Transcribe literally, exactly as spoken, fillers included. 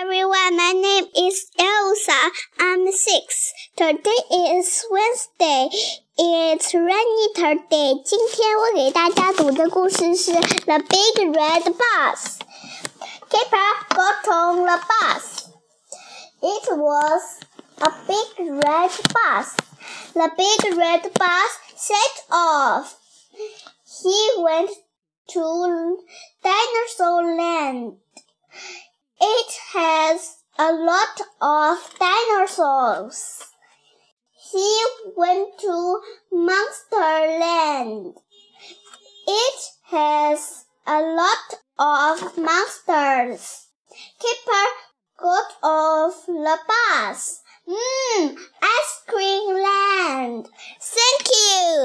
everyone, my name is Elsa. I'm six. Today is Wednesday. It's rainy today. 今天我给大家读的故事是 The Big Red Bus. Peppa got on the bus. It was a big red bus. The big red bus set off. He went to dinosaur land.It has a lot of dinosaurs. He went to Monsterland. It has a lot of monsters. Peppa got off the bus. Mmm, ice cream land. Thank you.